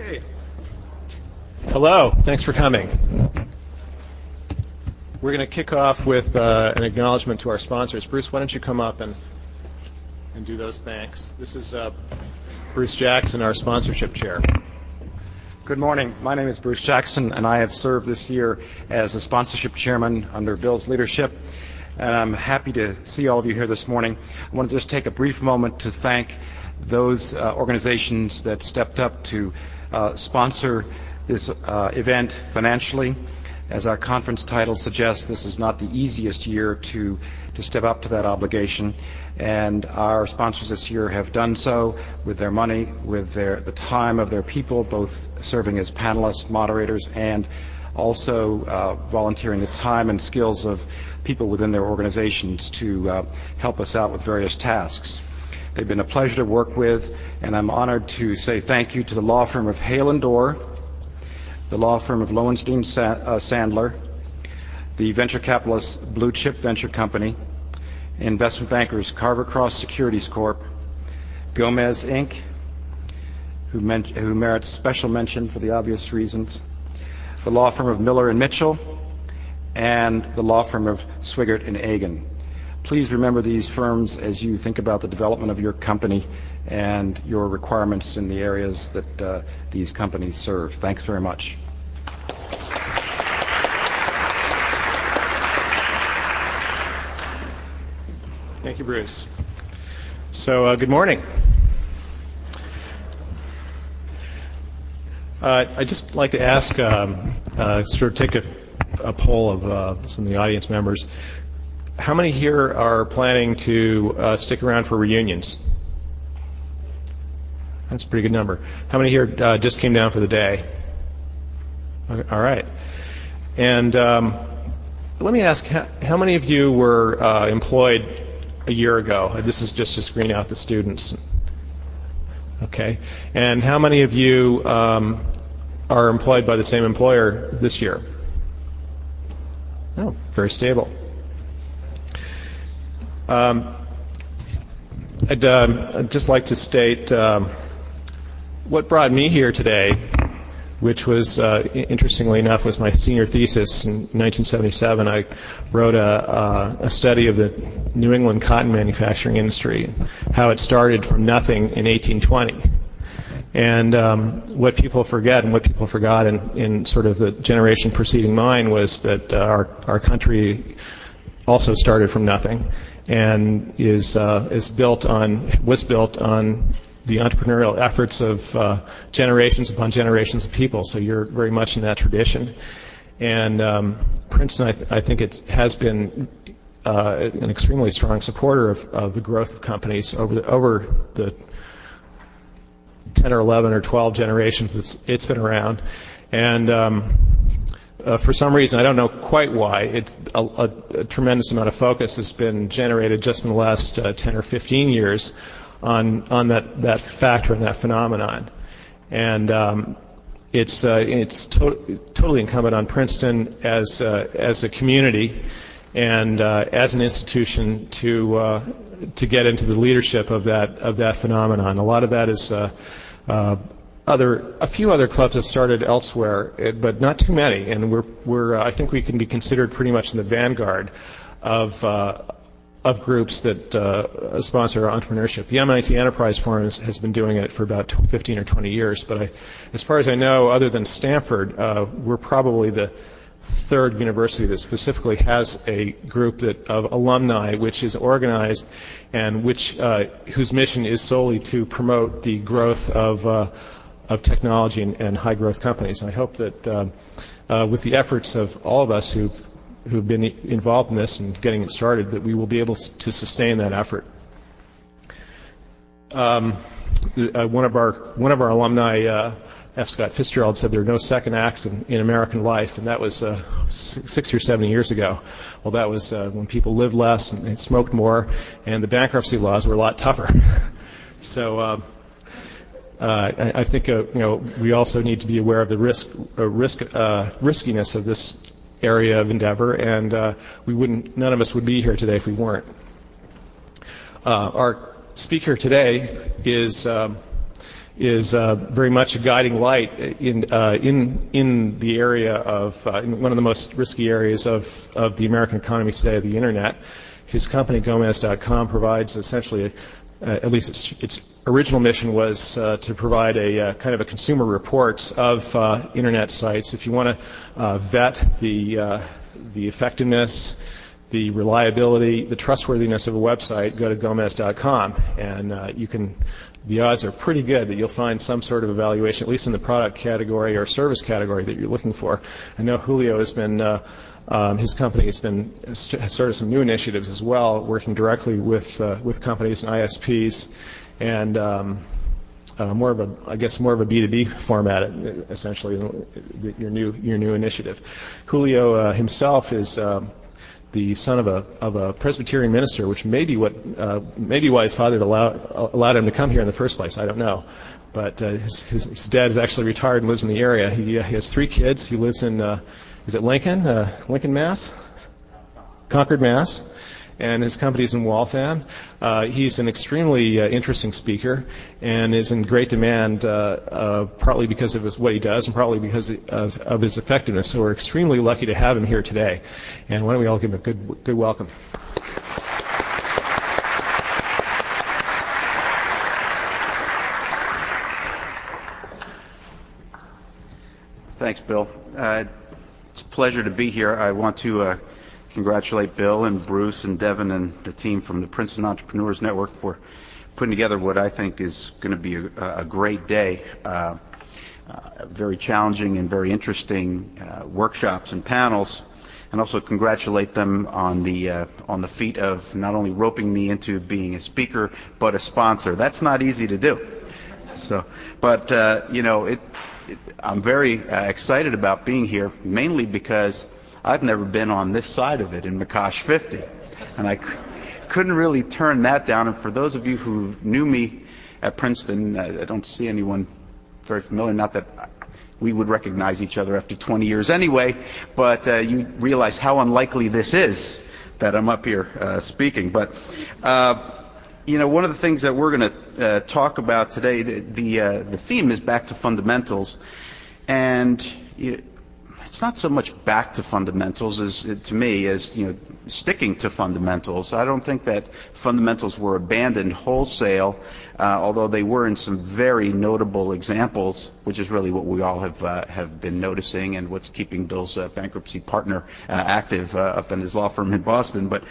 Okay. Hello. Thanks for coming. We're going to kick off with an acknowledgement to our sponsors. Bruce, why don't you come up and do those thanks. This is Bruce Jackson, our sponsorship chair. Good morning. My name is Bruce Jackson, and I have served this year as a sponsorship chairman under Bill's leadership. And I'm happy to see all of you here this morning. I want to just take a brief moment to thank those organizations that stepped up to sponsor this event financially. As our conference title suggests, this is not the easiest year to step up to that obligation, and our sponsors this year have done so with their money, with the time of their people, both serving as panelists, moderators, and also volunteering the time and skills of people within their organizations to help us out with various tasks. They've been a pleasure to work with, and I'm honored to say thank you to the law firm of Hale and Dorr, the law firm of Lowenstein Sandler, the venture capitalist Blue Chip Venture Company, investment bankers Carver Cross Securities Corp., Gomez Inc., who merits special mention for the obvious reasons, the law firm of Miller and Mitchell, and the law firm of Swigert and Agen. Please remember these firms as you think about the development of your company and your requirements in the areas that these companies serve. Thanks very much. Thank you, Bruce. So, good morning. I'd just like to ask, sort of take a poll of some of the audience members. How many here are planning to stick around for reunions? That's a pretty good number. How many here just came down for the day? Okay, all right. And let me ask, how many of you were employed a year ago? This is just to screen out the students. Okay. And how many of you are employed by the same employer this year? Oh, very stable. I'd just like to state what brought me here today, which was, interestingly enough, was my senior thesis in 1977. I wrote a study of the New England cotton manufacturing industry, how it started from nothing in 1820. And what people forget and what people forgot in sort of the generation preceding mine was that our country also started from nothing, and was built on the entrepreneurial efforts of generations upon generations of people. So you're very much in that tradition. And Princeton, I think it has been an extremely strong supporter of the growth of companies over the 10 or 11 or 12 generations that it's been around. And for some reason, I don't know quite why, a tremendous amount of focus has been generated just in the last 10 or 15 years on that factor and that phenomenon. And it's totally incumbent on Princeton as a community and as an institution to get into the leadership of that phenomenon. A lot of that is a few other clubs have started elsewhere, but not too many, and we're I think we can be considered pretty much in the vanguard of groups that sponsor entrepreneurship. The MIT Enterprise Forum has been doing it for about 15 or 20 years, but as far as I know, other than Stanford, we're probably the third university that specifically has a group of alumni which is organized and whose mission is solely to promote the growth of technology and high-growth companies. And I hope that with the efforts of all of us who've been involved in this and getting it started, that we will be able to sustain that effort. One of our alumni, F. Scott Fitzgerald, said there are no second acts in American life, and that was 6 or 7 years ago. Well, that was when people lived less and smoked more, and the bankruptcy laws were a lot tougher. So. I think we also need to be aware of the riskiness of this area of endeavor, and none of us would be here today if we weren't. Our speaker today is is very much a guiding light in the area of in one of the most risky areas of the American economy today, the internet. His company, Gomez.com, provides essentially, at least its original mission was to provide a kind of a consumer reports of internet sites. If you want to vet the effectiveness, the reliability, the trustworthiness of a website, go to Gomez.com, and you can. The odds are pretty good that you'll find some sort of evaluation, at least in the product category or service category that you're looking for. I know Julio has been. His company has started some new initiatives as well, working directly with companies and ISPs, and more of a, I guess, more of a B2B format, essentially, your new initiative. Julio himself is the son of a Presbyterian minister, which may be what maybe why his father allowed him to come here in the first place. I don't know. But his dad is actually retired and lives in the area. He has three kids. He lives in is it Lincoln? Lincoln, Mass? Concord, Mass. And his company's in Waltham. He's an extremely interesting speaker and is in great demand, partly because of what he does and probably because of his effectiveness. So we're extremely lucky to have him here today. And why don't we all give him a good welcome. Thanks, Bill. It's a pleasure to be here. I want to congratulate Bill and Bruce and Devin and the team from the Princeton Entrepreneurs Network for putting together what I think is going to be a great day, very challenging and very interesting workshops and panels, and also congratulate them on the feat of not only roping me into being a speaker but a sponsor. That's not easy to do. So, but you know, I'm very excited about being here, mainly because I've never been on this side of it in McCosh 50, and I couldn't really turn that down. And for those of you who knew me at Princeton, I don't see anyone very familiar, not that we would recognize each other after 20 years anyway, but you realize how unlikely this is that I'm up here speaking. But you know, one of the things that we're going to talk about today, the theme is back to fundamentals, and you know, it's not so much back to fundamentals as to me as, you know, sticking to fundamentals. I don't think that fundamentals were abandoned wholesale, although they were in some very notable examples, which is really what we all have been noticing and what's keeping Bill's bankruptcy partner active up in his law firm in Boston. But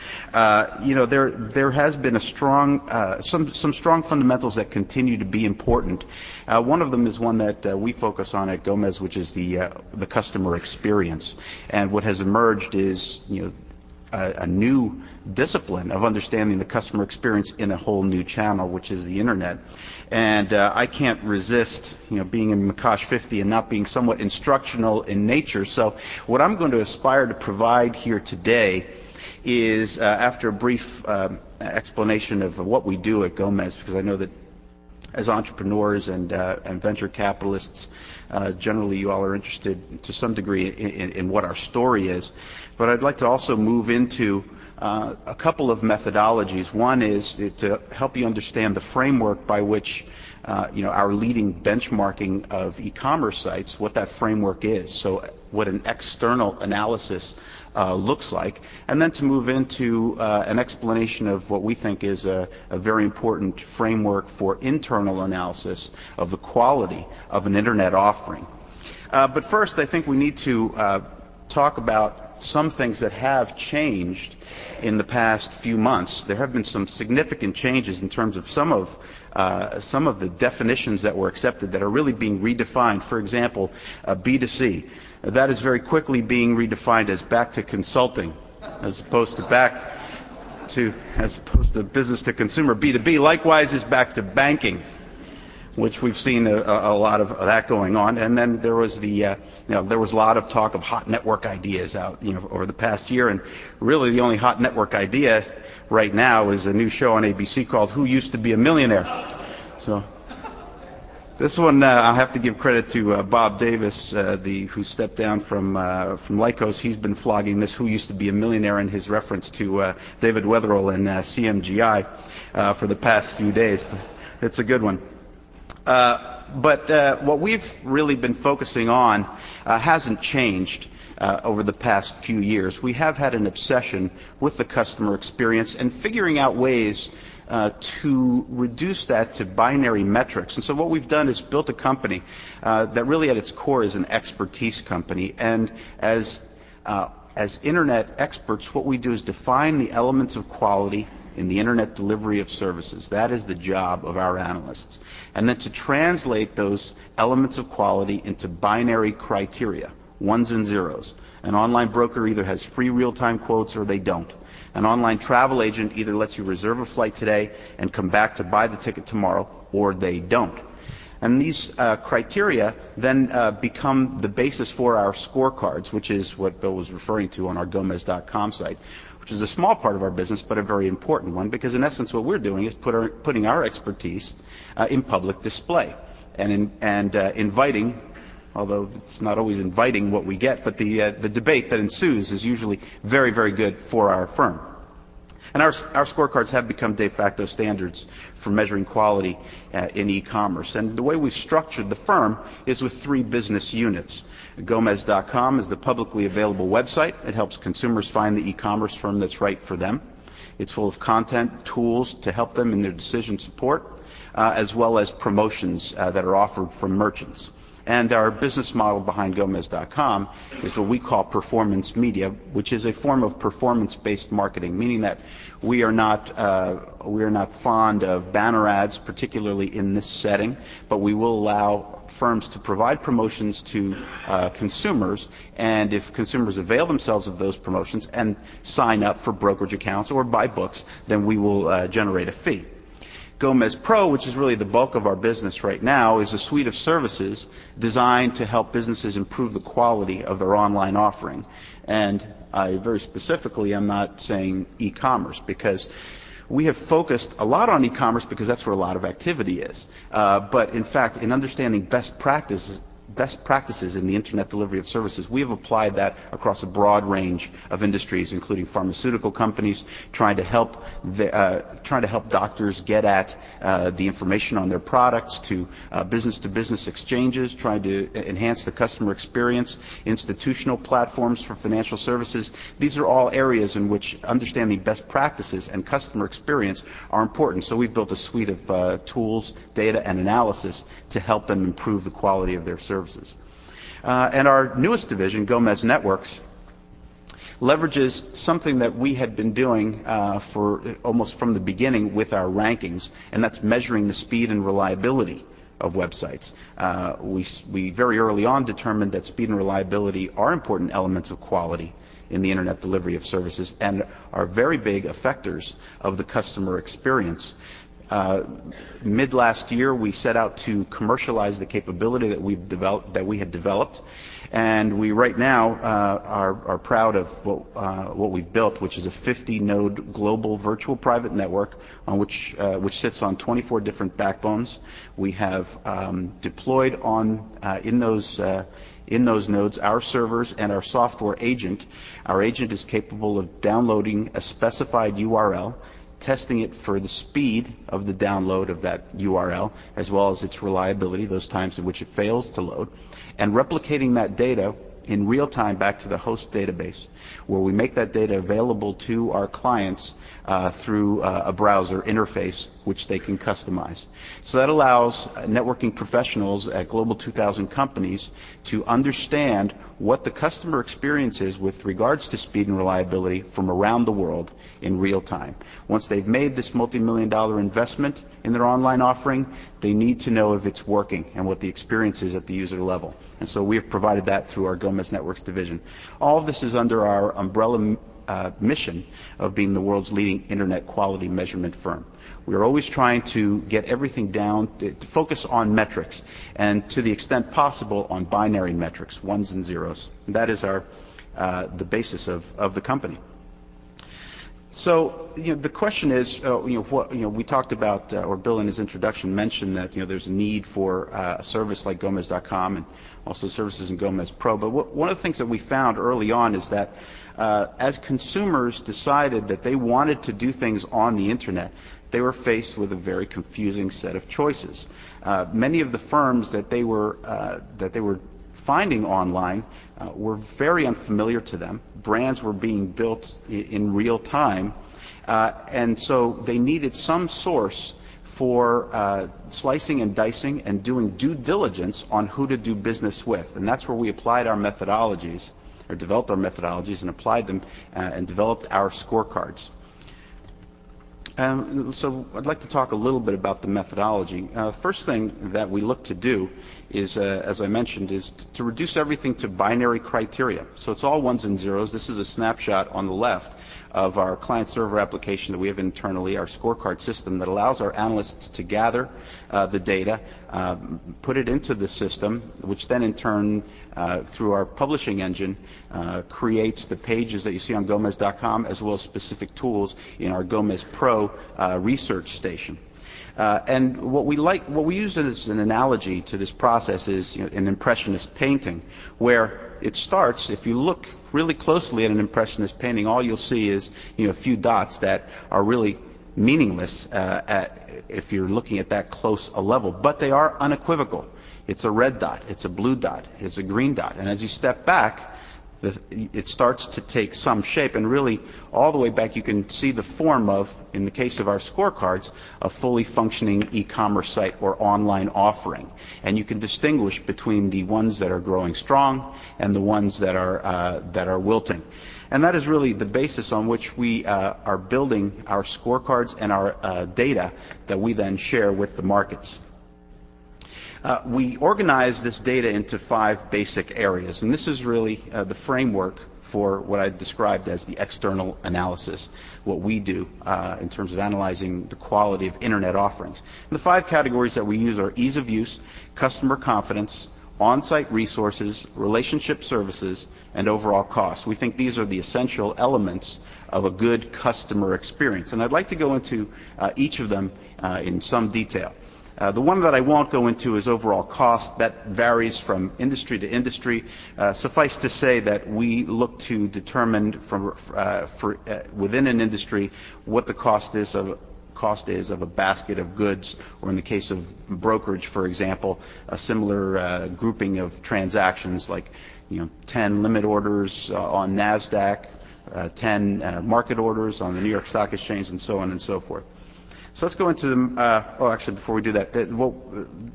you know, there has been a strong some strong fundamentals that continue to be important. One of them is one that we focus on at Gomez, which is the customer experience. And what has emerged is, you know, a new discipline of understanding the customer experience in a whole new channel, which is the internet. And I can't resist, you know, being in McCosh 50 and not being somewhat instructional in nature. So what I'm going to aspire to provide here today is, after a brief explanation of what we do at Gomez, because I know that as entrepreneurs and venture capitalists, generally you all are interested to some degree in what our story is. But I'd like to also move into a couple of methodologies. One is to help you understand the framework by which you know, our leading benchmarking of e-commerce sites, what that framework is, so what an external analysis looks like, and then to move into an explanation of what we think is a very important framework for internal analysis of the quality of an internet offering. But first, I think we need to talk about some things that have changed in the past few months. There have been some significant changes in terms of some of the definitions that were accepted that are really being redefined. For example, B2C. That is very quickly being redefined as back to consulting, as opposed to business to consumer. B2B likewise is back to banking, which we've seen a lot of that going on. And then there was the you know, there was a lot of talk of hot network ideas out, you know, over the past year, and really the only hot network idea right now is a new show on ABC called Who Used to Be a Millionaire. So this one, I'll have to give credit to Bob Davis, who stepped down from Lycos. He's been flogging this Who Used to Be a Millionaire in his reference to David Wetherill and CMGI for the past few days. But it's a good one. But what we've really been focusing on hasn't changed over the past few years. We have had an obsession with the customer experience and figuring out ways to reduce that to binary metrics. And so what we've done is built a company that really at its core is an expertise company. And as Internet experts, what we do is define the elements of quality in the Internet delivery of services. That is the job of our analysts. And then to translate those elements of quality into binary criteria, ones and zeros. An online broker either has free real-time quotes or they don't. An online travel agent either lets you reserve a flight today and come back to buy the ticket tomorrow, or they don't. And these criteria then become the basis for our scorecards, which is what Bill was referring to on our Gomez.com site, which is a small part of our business but a very important one, because in essence what we're doing is putting our expertise in public display and inviting, although it's not always inviting what we get, but the debate that ensues is usually very, very good for our firm. And our scorecards have become de facto standards for measuring quality in e-commerce. And the way we've structured the firm is with three business units. Gomez.com is the publicly available website. It helps consumers find the e-commerce firm that's right for them. It's full of content, tools to help them in their decision support, as well as promotions that are offered from merchants. And our business model behind Gomez.com is what we call performance media, which is a form of performance-based marketing, meaning that we are not fond of banner ads, particularly in this setting, but we will allow firms to provide promotions to consumers, and if consumers avail themselves of those promotions and sign up for brokerage accounts or buy books, then we will generate a fee. Gomez Pro, which is really the bulk of our business right now, is a suite of services designed to help businesses improve the quality of their online offering. And I very specifically am not saying e-commerce, because we have focused a lot on e-commerce because that's where a lot of activity is. But in fact, in understanding best practices in the Internet delivery of services, we have applied that across a broad range of industries, including pharmaceutical companies, trying to help doctors get at the information on their products, to business-to-business exchanges, trying to enhance the customer experience, institutional platforms for financial services. These are all areas in which understanding best practices and customer experience are important. So we've built a suite of tools, data, and analysis to help them improve the quality of their services. And our newest division, Gomez Networks, leverages something that we had been doing for almost from the beginning with our rankings, and that's measuring the speed and reliability of websites. We very early on determined that speed and reliability are important elements of quality in the Internet delivery of services and are very big effectors of the customer experience. Mid last year, we set out to commercialize the capability that we had developed, and we right now are proud of what we've built, which is a 50-node global virtual private network on which sits on 24 different backbones. We have deployed on in those nodes our servers and our software agent. Our agent is capable of downloading a specified URL, testing it for the speed of the download of that URL, as well as its reliability, those times in which it fails to load, and replicating that data in real time back to the host database, where we make that data available to our clients through a browser interface, which they can customize. So that allows networking professionals at Global 2000 companies to understand what the customer experience is with regards to speed and reliability from around the world in real time. Once they've made this multi-million-dollar investment in their online offering, they need to know if it's working and what the experience is at the user level. And so we have provided that through our Gomez Networks division. All of this is under our umbrella mission of being the world's leading Internet quality measurement firm. We are always trying to get everything down, to focus on metrics, and to the extent possible on binary metrics, ones and zeros. That is the basis of the company. So the question is, we talked about, or Bill in his introduction mentioned that there's a need for a service like Gomez.com and also services in Gomez Pro. But one of the things that we found early on is that as consumers decided that they wanted to do things on the internet, they were faced with a very confusing set of choices. Many of the firms that they were finding online were very unfamiliar to them. Brands were being built in real time, and so they needed some source for slicing and dicing and doing due diligence on who to do business with. And that's where we applied our methodologies, or developed our methodologies and applied them and developed our scorecards. So I'd like to talk a little bit about the methodology. First thing that we look to do is, as I mentioned, is to reduce everything to binary criteria. So it's all ones and zeros. This is a snapshot on the left of our client server application that we have internally, our scorecard system that allows our analysts to gather the data, put it into the system, which then in turn, through our publishing engine, creates the pages that you see on Gomez.com, as well as specific tools in our Gomez Pro research station. And what we use as an analogy to this process is an impressionist painting, where it starts, if you look really closely at an impressionist painting, all you'll see is a few dots that are really meaningless if you're looking at that close a level, but they are unequivocal. It's a red dot, it's a blue dot, it's a green dot, and as you step back, it starts to take some shape, and really all the way back you can see the form of, in the case of our scorecards, a fully functioning e-commerce site or online offering. And you can distinguish between the ones that are growing strong and the ones that are wilting. And that is really the basis on which we are building our scorecards and our data that we then share with the markets. We organize this data into 5 basic areas, and this is really the framework for what I described as the external analysis, what we do in terms of analyzing the quality of internet offerings. And the 5 categories that we use are ease of use, customer confidence, on-site resources, relationship services, and overall costs. We think these are the essential elements of a good customer experience, and I'd like to go into each of them in some detail. The one that I won't go into is overall cost. That varies from industry to industry. Suffice to say that we look to determine from within an industry what the cost is of a basket of goods, or in the case of brokerage, for example, a similar grouping of transactions, like 10 limit orders on NASDAQ, 10 market orders on the New York Stock Exchange, and so on and so forth. So let's go into the, actually, before we do that, let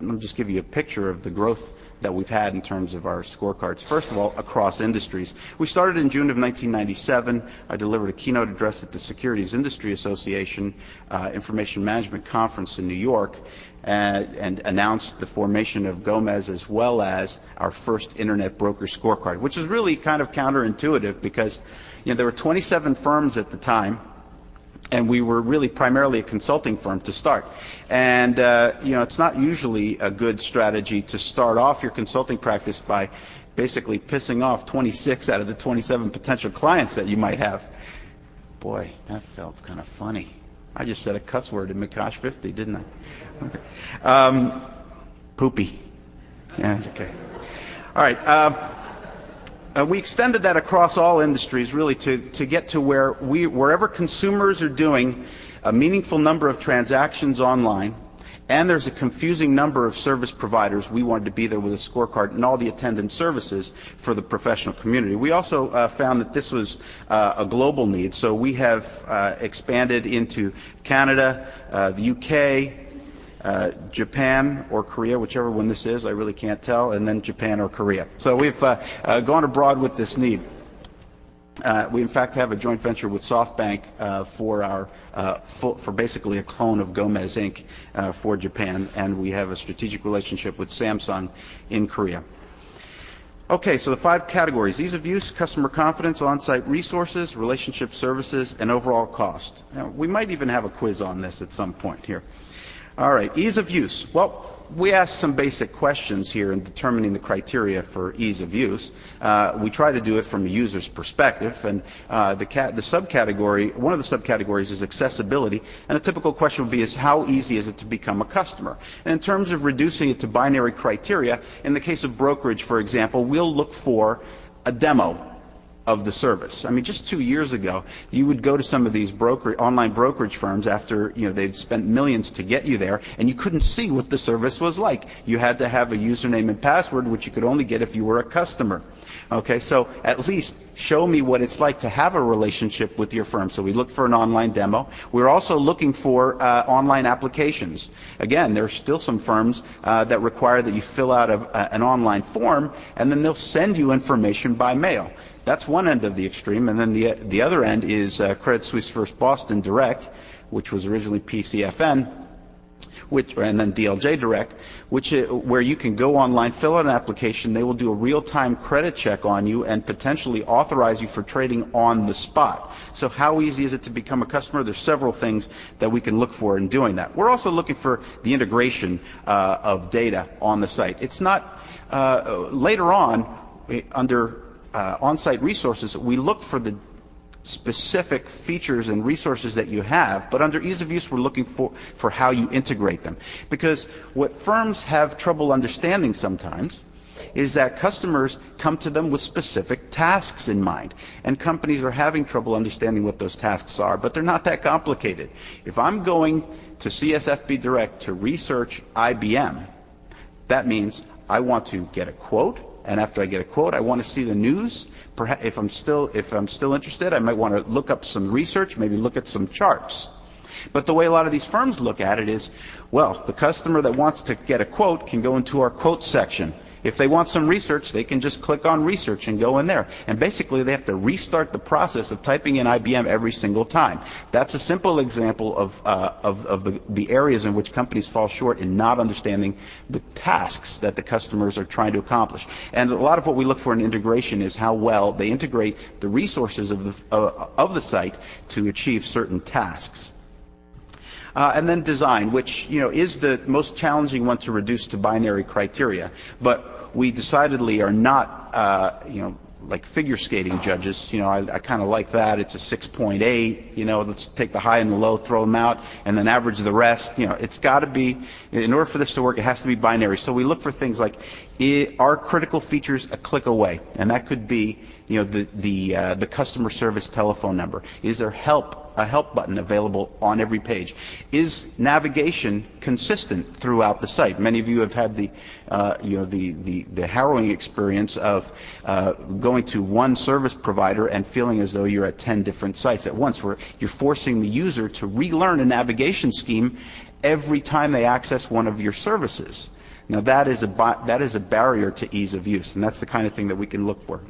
me just give you a picture of the growth that we've had in terms of our scorecards. First of all, across industries. We started in June of 1997. I delivered a keynote address at the Securities Industry Association Information Management Conference in New York, and announced the formation of Gomez, as well as our first Internet Broker Scorecard, which is really kind of counterintuitive because there were 27 firms at the time, and we were really primarily a consulting firm to start. And it's not usually a good strategy to start off your consulting practice by basically pissing off 26 out of the 27 potential clients that you might have. Boy, that felt kind of funny. I just said a cuss word in McCosh 50, didn't I? Okay. Poopy. Yeah, it's okay. All right. We extended that across all industries, really, to get to wherever consumers are doing a meaningful number of transactions online, and there's a confusing number of service providers, we wanted to be there with a scorecard and all the attendant services for the professional community. We also found that this was a global need, so we have expanded into Canada, the UK, Japan or Korea, whichever one this is, I really can't tell, and then Japan or Korea. So we've gone abroad with this need. We in fact have a joint venture with SoftBank for our for basically a clone of Gomez Inc. For Japan, and we have a strategic relationship with Samsung in Korea. Okay, so the 5 categories: ease of use, customer confidence, on-site resources, relationship services, and overall cost. Now, we might even have a quiz on this at some point here. All right, ease of use. Well, we asked some basic questions here in determining the criteria for ease of use. We try to do it from a user's perspective, and one of the subcategories is accessibility, and a typical question would be is how easy is it to become a customer? And in terms of reducing it to binary criteria, in the case of brokerage, for example, we'll look for a demo of the service. I mean, just 2 years ago, you would go to some of these online brokerage firms after, you know, they'd spent millions to get you there, and you couldn't see what the service was like. You had to have a username and password, which you could only get if you were a customer. Okay, so at least show me what it's like to have a relationship with your firm. So we looked for an online demo. We're also looking for online applications. Again, there are still some firms that require that you fill out an online form, and then they'll send you information by mail. That's one end of the extreme, and then the other end is Credit Suisse First Boston Direct, which was originally PCFN, and then DLJ Direct, where you can go online, fill out an application, they will do a real-time credit check on you and potentially authorize you for trading on the spot. So how easy is it to become a customer? There's several things that we can look for in doing that. We're also looking for the integration of data on the site. It's not later on under on-site resources, we look for the specific features and resources that you have, but under ease of use, we're looking for how you integrate them. Because what firms have trouble understanding sometimes is that customers come to them with specific tasks in mind, and companies are having trouble understanding what those tasks are, but they're not that complicated. If I'm going to CSFB Direct to research IBM, that means I want to get a quote, and after I get a quote, I want to see the news. Perhaps if I'm still interested, I might want to look up some research, maybe look at some charts. But the way a lot of these firms look at it is, well, the customer that wants to get a quote can go into our quote section. If they want some research, they can just click on research and go in there. And basically, they have to restart the process of typing in IBM every single time. That's a simple example of the areas in which companies fall short in not understanding the tasks that the customers are trying to accomplish. And a lot of what we look for in integration is how well they integrate the resources of the site to achieve certain tasks. And then design, which, you know, is the most challenging one to reduce to binary criteria. But we decidedly are not, you know, like figure skating judges. You know, I kind of like that. It's a 6.8. You know, let's take the high and the low, throw them out, and then average the rest. You know, it's got to be, in order for this to work, it has to be binary. So we look for things like, are critical features a click away? And that could be, you know, the customer service telephone number. Is there a help button available on every page? Is navigation consistent throughout the site? Many of you have had the harrowing experience of going to one service provider and feeling as though you're at 10 different sites at once, where you're forcing the user to relearn a navigation scheme every time they access one of your services. Now that is a barrier to ease of use, and that's the kind of thing that we can look for.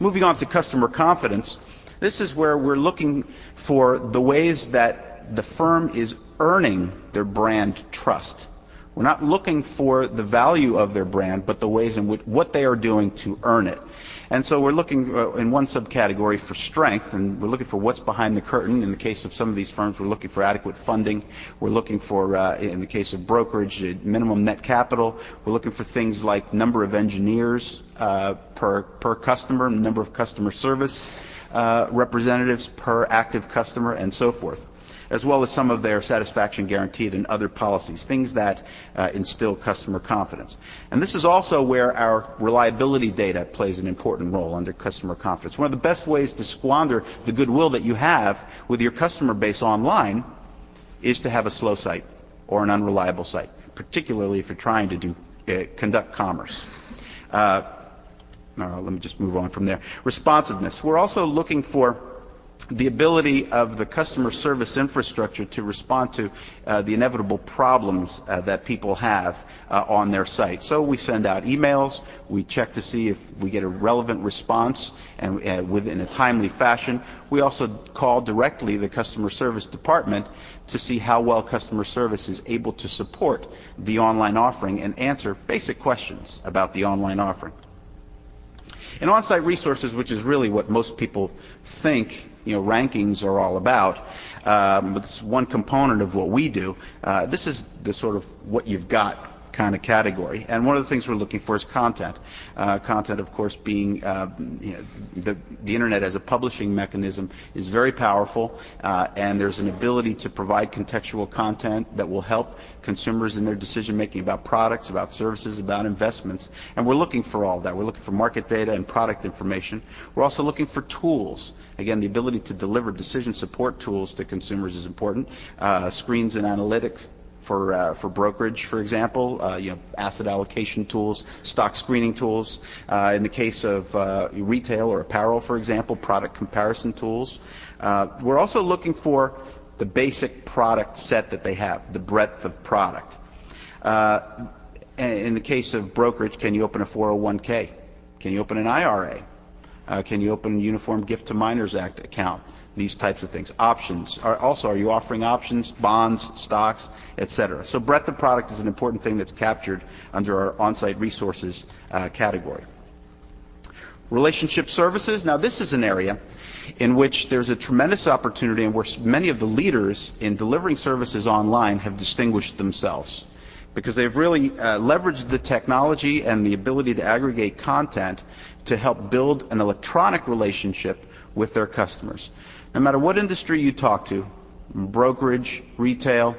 Moving on to customer confidence, this is where we're looking for the ways that the firm is earning their brand trust. We're not looking for the value of their brand, but the ways in which what they are doing to earn it. And so we're looking in one subcategory for strength, and we're looking for what's behind the curtain. In the case of some of these firms, we're looking for adequate funding. We're looking for, in the case of brokerage, minimum net capital. We're looking for things like number of engineers per customer, number of customer service representatives per active customer, and so forth, as well as some of their satisfaction guaranteed and other policies, things that instill customer confidence. And this is also where our reliability data plays an important role under customer confidence. One of the best ways to squander the goodwill that you have with your customer base online is to have a slow site or an unreliable site, particularly if you're trying to conduct commerce. Let me just move on from there. Responsiveness. We're also looking for the ability of the customer service infrastructure to respond to the inevitable problems that people have on their site. So we send out emails, we check to see if we get a relevant response and within a timely fashion. We also call directly the customer service department to see how well customer service is able to support the online offering and answer basic questions about the online offering. And on-site resources, which is really what most people think, you know, rankings are all about, It's one component of what we do. This is the sort of what you've got kind of category. And one of the things we're looking for is content. Content, of course, being the Internet as a publishing mechanism is very powerful, and there's an ability to provide contextual content that will help consumers in their decision-making about products, about services, about investments. And we're looking for all that. We're looking for market data and product information. We're also looking for tools. Again, the ability to deliver decision support tools to consumers is important. Screens and analytics for brokerage, for example, asset allocation tools, stock screening tools. In the case of retail or apparel, for example, product comparison tools. We're also looking for the basic product set that they have, the breadth of product. In the case of brokerage, can you open a 401k? Can you open an IRA? Can you open a Uniform Gift to Minors Act account? These types of things. Options. Are you offering options, bonds, stocks, etc.? So breadth of product is an important thing that's captured under our on-site resources category. Relationship services. Now, this is an area in which there's a tremendous opportunity and where many of the leaders in delivering services online have distinguished themselves because they've really leveraged the technology and the ability to aggregate content to help build an electronic relationship with their customers. No matter what industry you talk to, brokerage, retail,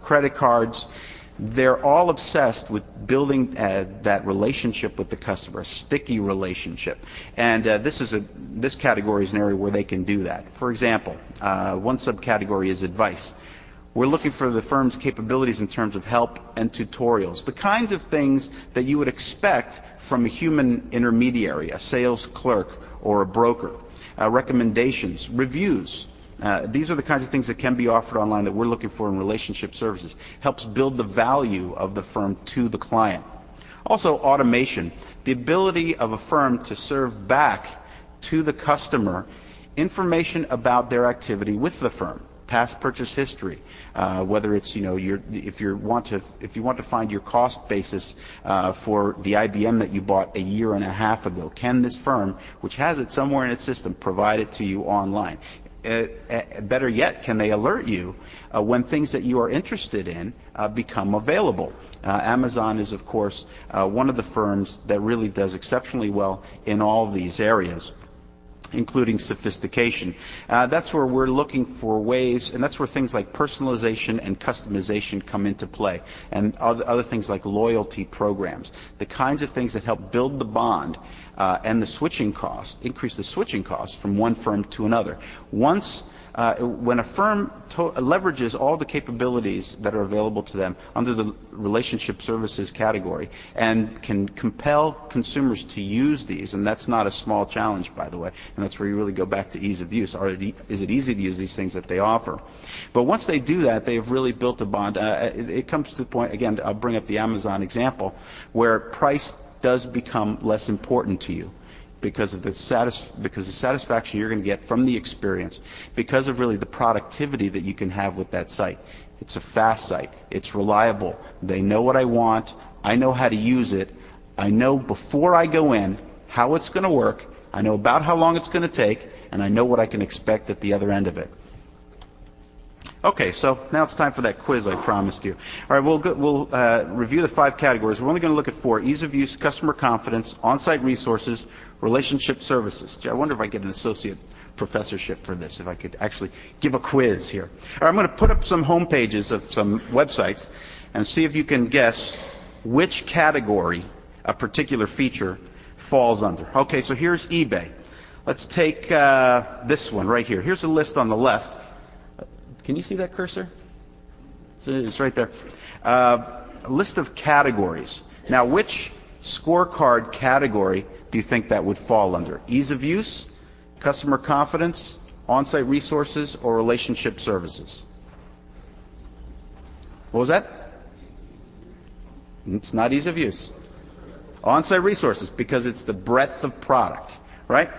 credit cards, they're all obsessed with building that relationship with the customer, a sticky relationship. And this category is an area where they can do that. For example, one subcategory is advice. We're looking for the firm's capabilities in terms of help and tutorials, the kinds of things that you would expect from a human intermediary, a sales clerk or a broker, recommendations, reviews. These are the kinds of things that can be offered online that we're looking for in relationship services. Helps build the value of the firm to the client. Also, automation, the ability of a firm to serve back to the customer information about their activity with the firm, past purchase history, whether it's if you want to find your cost basis for the IBM that you bought a year and a half ago, can this firm, which has it somewhere in its system, provide it to you online? Better yet, can they alert you when things that you are interested in become available? Amazon is, of course, one of the firms that really does exceptionally well in all of these areas, including sophistication. That's where we're looking for ways, and that's where things like personalization and customization come into play, and other things like loyalty programs, the kinds of things that help build the bond and the switching cost, increase the switching cost from one firm to another. Once, when a firm leverages all the capabilities that are available to them under the relationship services category and can compel consumers to use these, and that's not a small challenge, by the way, and that's where you really go back to ease of use. Is it easy to use these things that they offer? But once they do that, they've really built a bond. It comes to the point, again, I'll bring up the Amazon example, where price does become less important to you, because the satisfaction you're going to get from the experience, because of really the productivity that you can have with that site. It's a fast site. It's reliable. They know what I want. I know how to use it. I know before I go in how it's going to work. I know about how long it's going to take, and I know what I can expect at the other end of it. Okay, so now it's time for that quiz I promised you. All right, we'll review the 5 categories. We're only going to look at 4: ease of use, customer confidence, on-site resources, relationship services. Gee, I wonder if I get an associate professorship for this, if I could actually give a quiz here. All right, I'm going to put up some home pages of some websites and see if you can guess which category a particular feature falls under. Okay, so here's eBay. Let's take this one right here. Here's a list on the left. Can you see that cursor? It's right there. A list of categories. Now, which scorecard category do you think that would fall under? Ease of use, customer confidence, on-site resources, or relationship services? What was that? It's not ease of use. On-site resources, because it's the breadth of product, right?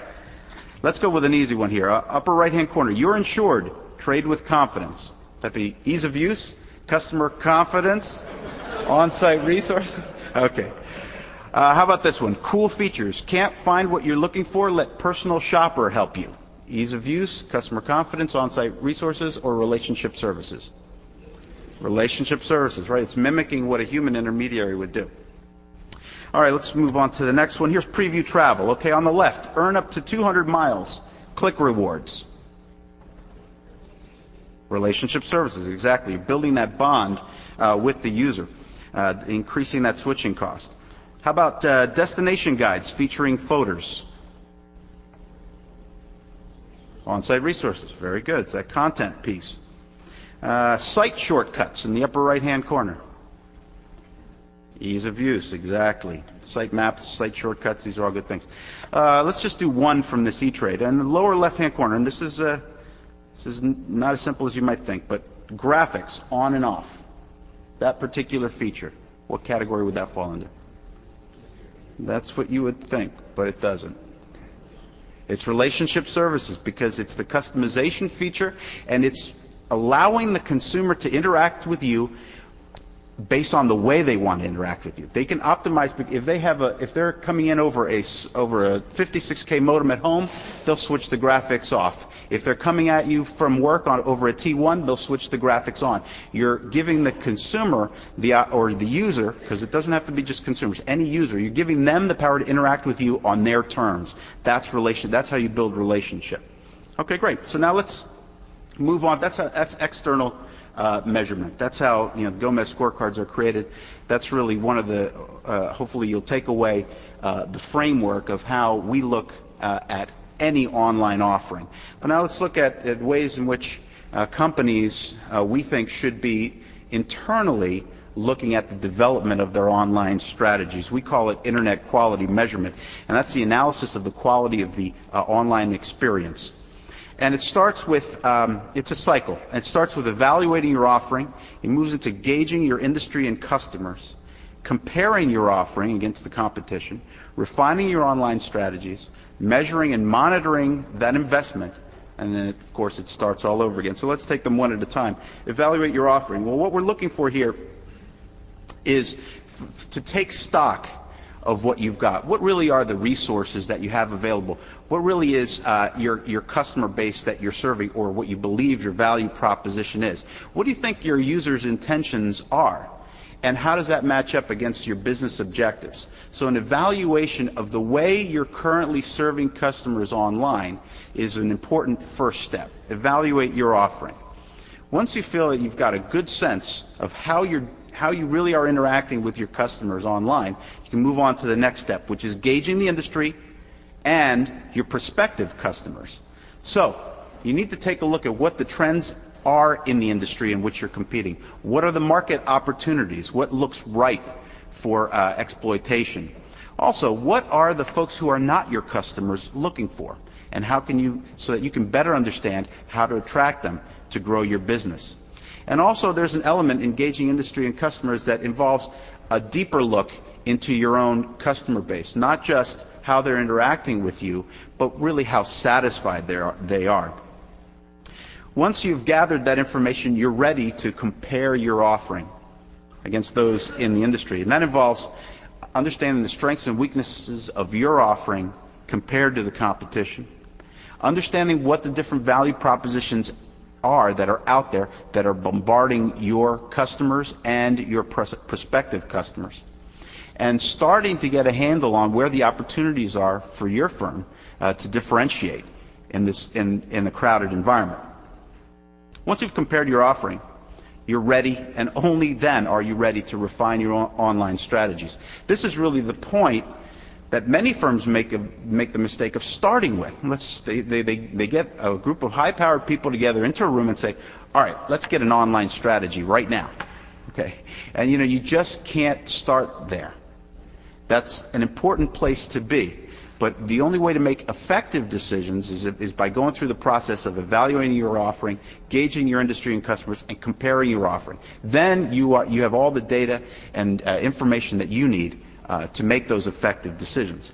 Let's go with an easy one here. Upper right-hand corner, you're insured. Trade with confidence. That'd be ease of use, customer confidence, on-site resources. Okay. How about this one? Cool features. Can't find what you're looking for? Let personal shopper help you. ease of use, customer confidence, on-site resources, or relationship services. Relationship services, right? It's mimicking what a human intermediary would do. All right, let's move on to the next one. Here's preview travel. Okay, on the left, earn up to 200 miles. Click rewards. Relationship services, exactly. You're building that bond with the user, increasing that switching cost. How about destination guides featuring photos? On-site resources, very good. It's that content piece. Site shortcuts in the upper right-hand corner. Ease of use, exactly. Site maps, site shortcuts, these are all good things. Let's just do one from this E-Trade. In the lower left-hand corner, and this is not as simple as you might think, but graphics on and off. That particular feature, what category would that fall under? That's what you would think, but it doesn't. It's relationship services because it's the customization feature, and it's allowing the consumer to interact with you based on the way they want to interact with you. They can optimize. If they have if they're coming in over a 56K modem at home, they'll switch the graphics off. If they're coming at you from work over a T1, they'll switch the graphics on. You're giving the consumer or the user, because it doesn't have to be just consumers, any user, you're giving them the power to interact with you on their terms. That's how you build relationship. Okay, great. So now let's move on. That's external measurement. That's how the Gomez scorecards are created. That's really one of the, hopefully you'll take away the framework of how we look at any online offering. But now let's look at ways in which companies we think should be internally looking at the development of their online strategies. We call it internet quality measurement, and that's the analysis of the quality of the online experience. And it starts with, it's a cycle. It starts with evaluating your offering. It moves into gauging your industry and customers, comparing your offering against the competition, refining your online strategies, measuring and monitoring that investment, and then, of course, it starts all over again. So let's take them one at a time. Evaluate your offering. Well, what we're looking for here is to take stock of what you've got. What really are the resources that you have available? What really is your customer base that you're serving, or what you believe your value proposition is? What do you think your users' intentions are? And how does that match up against your business objectives? So an evaluation of the way you're currently serving customers online is an important first step. Evaluate your offering. Once you feel that you've got a good sense of how you really are interacting with your customers online, you can move on to the next step, which is gauging the industry and your prospective customers. So you need to take a look at what the trends are in the industry in which you're competing. What are the market opportunities? What looks ripe for exploitation? Also, what are the folks who are not your customers looking for? And how can you, so that you can better understand how to attract them to grow your business. And also, there's an element engaging industry and customers that involves a deeper look into your own customer base, not just how they're interacting with you, but really how satisfied they are. Once you've gathered that information, you're ready to compare your offering against those in the industry. And that involves understanding the strengths and weaknesses of your offering compared to the competition, understanding what the different value propositions are that are out there that are bombarding your customers and your prospective customers, and starting to get a handle on where the opportunities are for your firm to differentiate in a crowded environment. Once you've compared your offering, you're ready, and only then are you ready to refine your online strategies. This is really the point that many firms make the mistake of starting with. They get a group of high-powered people together into a room and say, all right, let's get an online strategy right now. Okay, and you just can't start there. That's an important place to be. But the only way to make effective decisions is by going through the process of evaluating your offering, gauging your industry and customers, and comparing your offering. Then you have all the data and information that you need to make those effective decisions.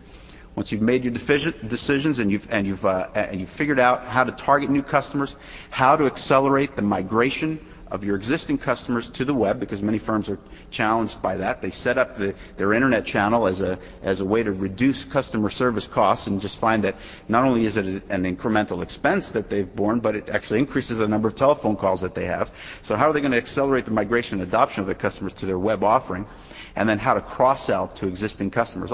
Once you've made your decisions and you've figured out how to target new customers, how to accelerate the migration of your existing customers to the web, because many firms are challenged by that. They set up their internet channel as a way to reduce customer service costs, and just find that not only is it an incremental expense that they've borne, but it actually increases the number of telephone calls that they have. So how are they going to accelerate the migration and adoption of their customers to their web offering? And then how to cross-sell to existing customers.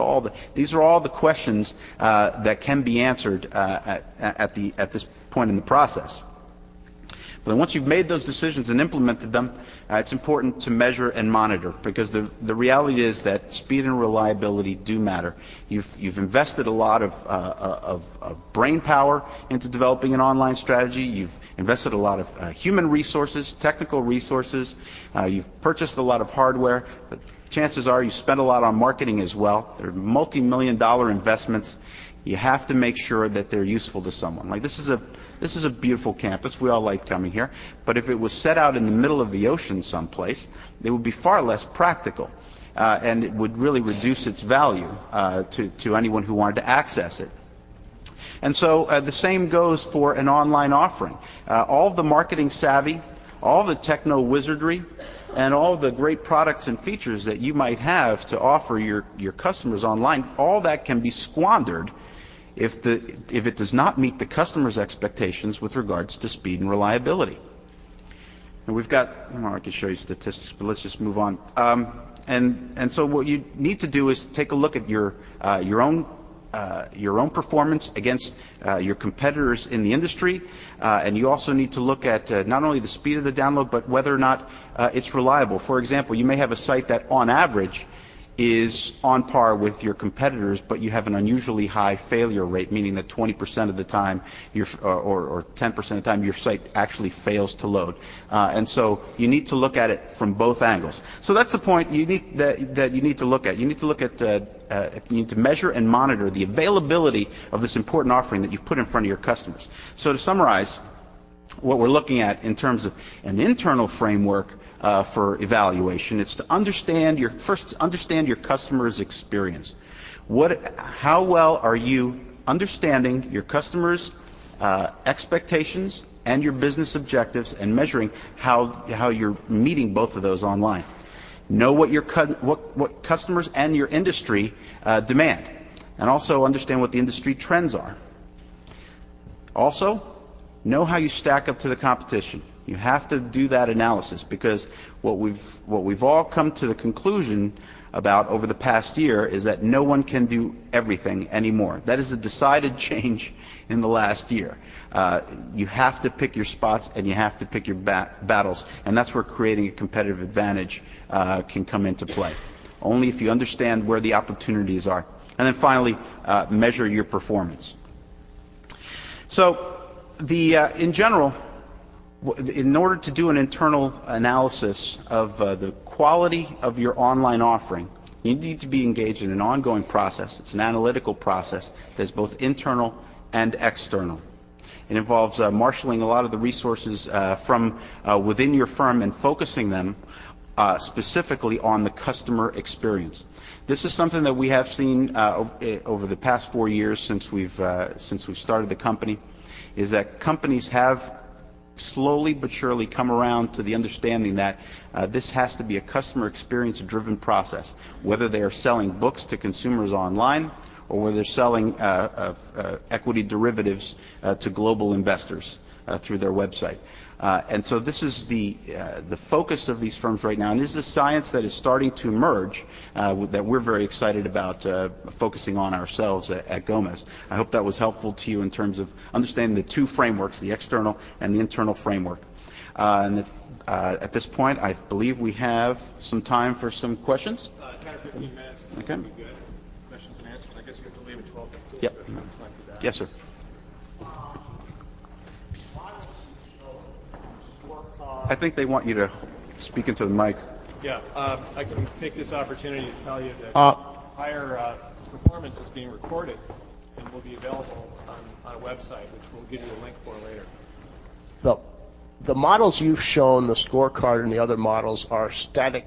These are all the questions that can be answered at this point in the process. But then once you've made those decisions and implemented them, it's important to measure and monitor, because the reality is that speed and reliability do matter. You've invested a lot of brain power into developing an online strategy. You've invested a lot of human resources, technical resources. You've purchased a lot of hardware. But chances are you spend a lot on marketing as well. They're multi-million-dollar investments. You have to make sure that they're useful to someone. Like, this is a beautiful campus. We all like coming here. But if it was set out in the middle of the ocean someplace, it would be far less practical, and it would really reduce its value to anyone who wanted to access it. And so the same goes for an online offering. All the marketing savvy, all the techno wizardry, and all the great products and features that you might have to offer your customers online, all that can be squandered if it does not meet the customer's expectations with regards to speed and reliability. And we've got, well, I can show you statistics, but let's just move on. And so what you need to do is take a look at your own performance against your competitors in the industry, and you also need to look at not only the speed of the download, but whether or not it's reliable. For example, you may have a site that on average is on par with your competitors, but you have an unusually high failure rate, meaning that 20% of the time or 10% of the time your site actually fails to load, and so you need to look at it from both angles. So that's the point you need to look at. You need to measure and monitor the availability of this important offering that you've put in front of your customers. So to summarize, what we're looking at in terms of an internal framework for evaluation, it's to understand your customer's experience. How well are you understanding your customer's expectations and your business objectives, and measuring how you're meeting both of those online. Know what customers and your industry demand, and also understand what the industry trends are. Also, know how you stack up to the competition. You have to do that analysis, because what we've all come to the conclusion about over the past year is that no one can do everything anymore. That is a decided change in the last year. You have to pick your spots, and you have to pick your battles, and that's where creating a competitive advantage can come into play. Only if you understand where the opportunities are. And then finally, measure your performance. So in general, in order to do an internal analysis of the quality of your online offering, you need to be engaged in an ongoing process. It's an analytical process that's both internal and external. It involves marshaling a lot of the resources from within your firm and focusing them specifically on the customer experience. This is something that we have seen over the past 4 years since we've started the company, is that companies have slowly but surely come around to the understanding that this has to be a customer experience driven process, whether they are selling books to consumers online or whether they're selling equity derivatives to global investors through their website. And so this is the focus of these firms right now, and this is the science that is starting to emerge that we're very excited about focusing on ourselves at Gomez. I hope that was helpful to you in terms of understanding the two frameworks, the external and the internal framework. And at this point, I believe we have some time for some questions. 10 or 15 minutes. Okay. Be good. Questions and answers. I guess we have to leave at 12. Yep. Yes, sir. I think they want you to speak into the mic. Yeah, I can take this opportunity to tell you that higher performance is being recorded and will be available on a website, which we'll give you a link for later. The models you've shown, the scorecard and the other models, are static